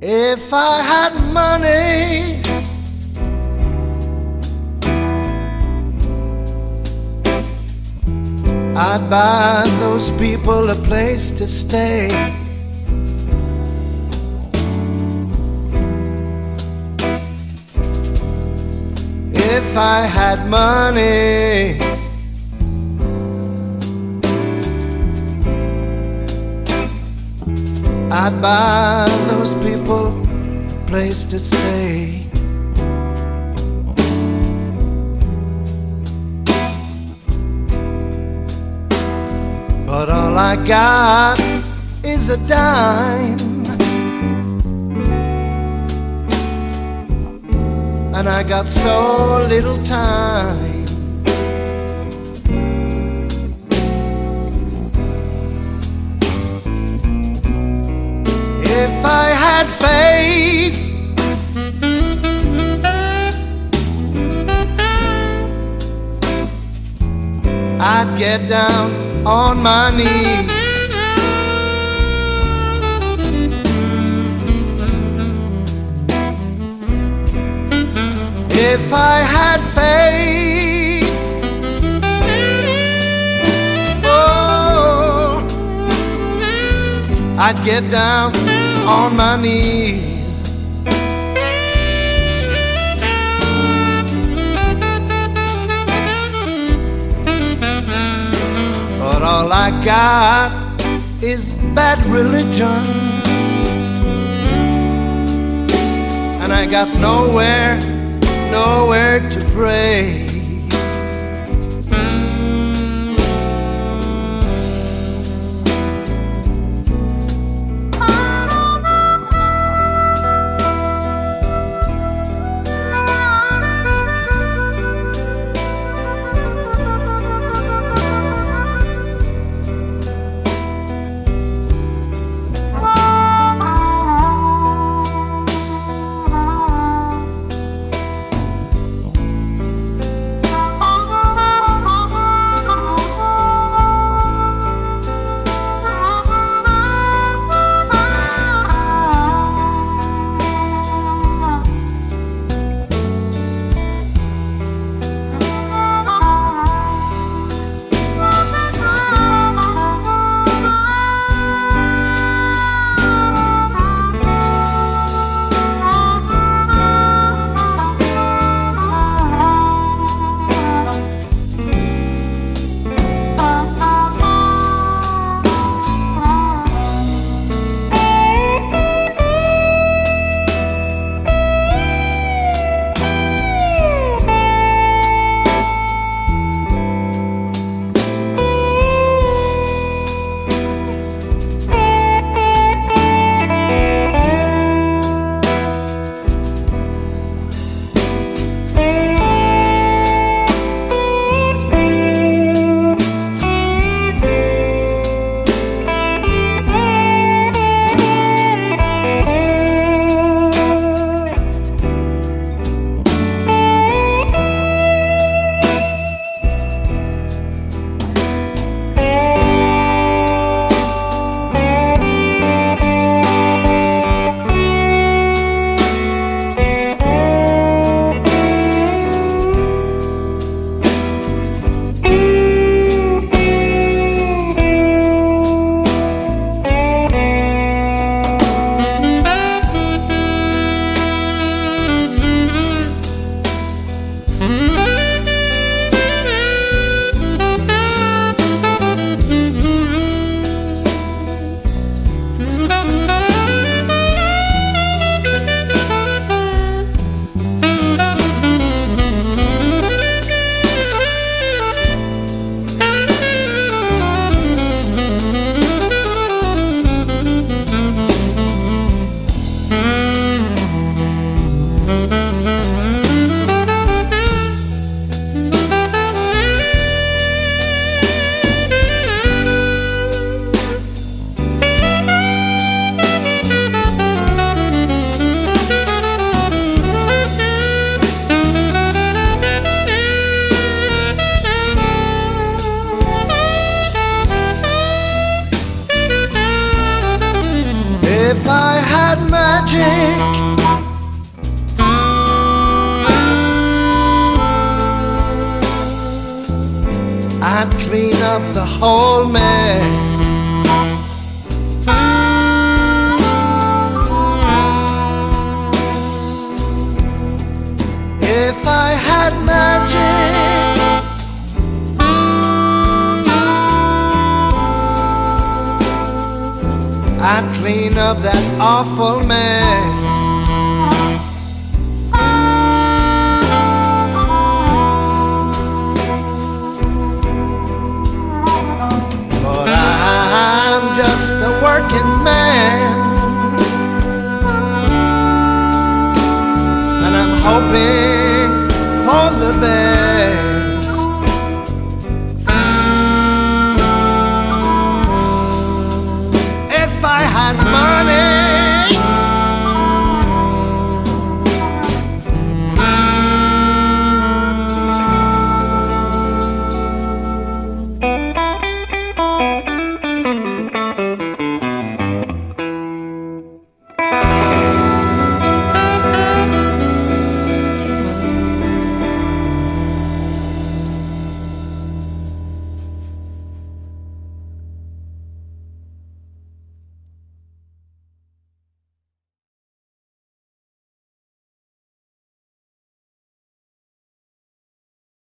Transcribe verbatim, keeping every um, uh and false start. If I had money, I'd buy those people a place to stay. If I had money, I'd buy those people a place to stay. But all I got is a dime, and I got so little time. If I had faith, I'd get down on my knees. If I had faith, oh, I'd get down on my knees. But all I got is bad religion, and I got nowhere, nowhere to pray. If I had magic, up the whole mess. If I had magic, I'd clean up that awful mess. Working man, and I'm hoping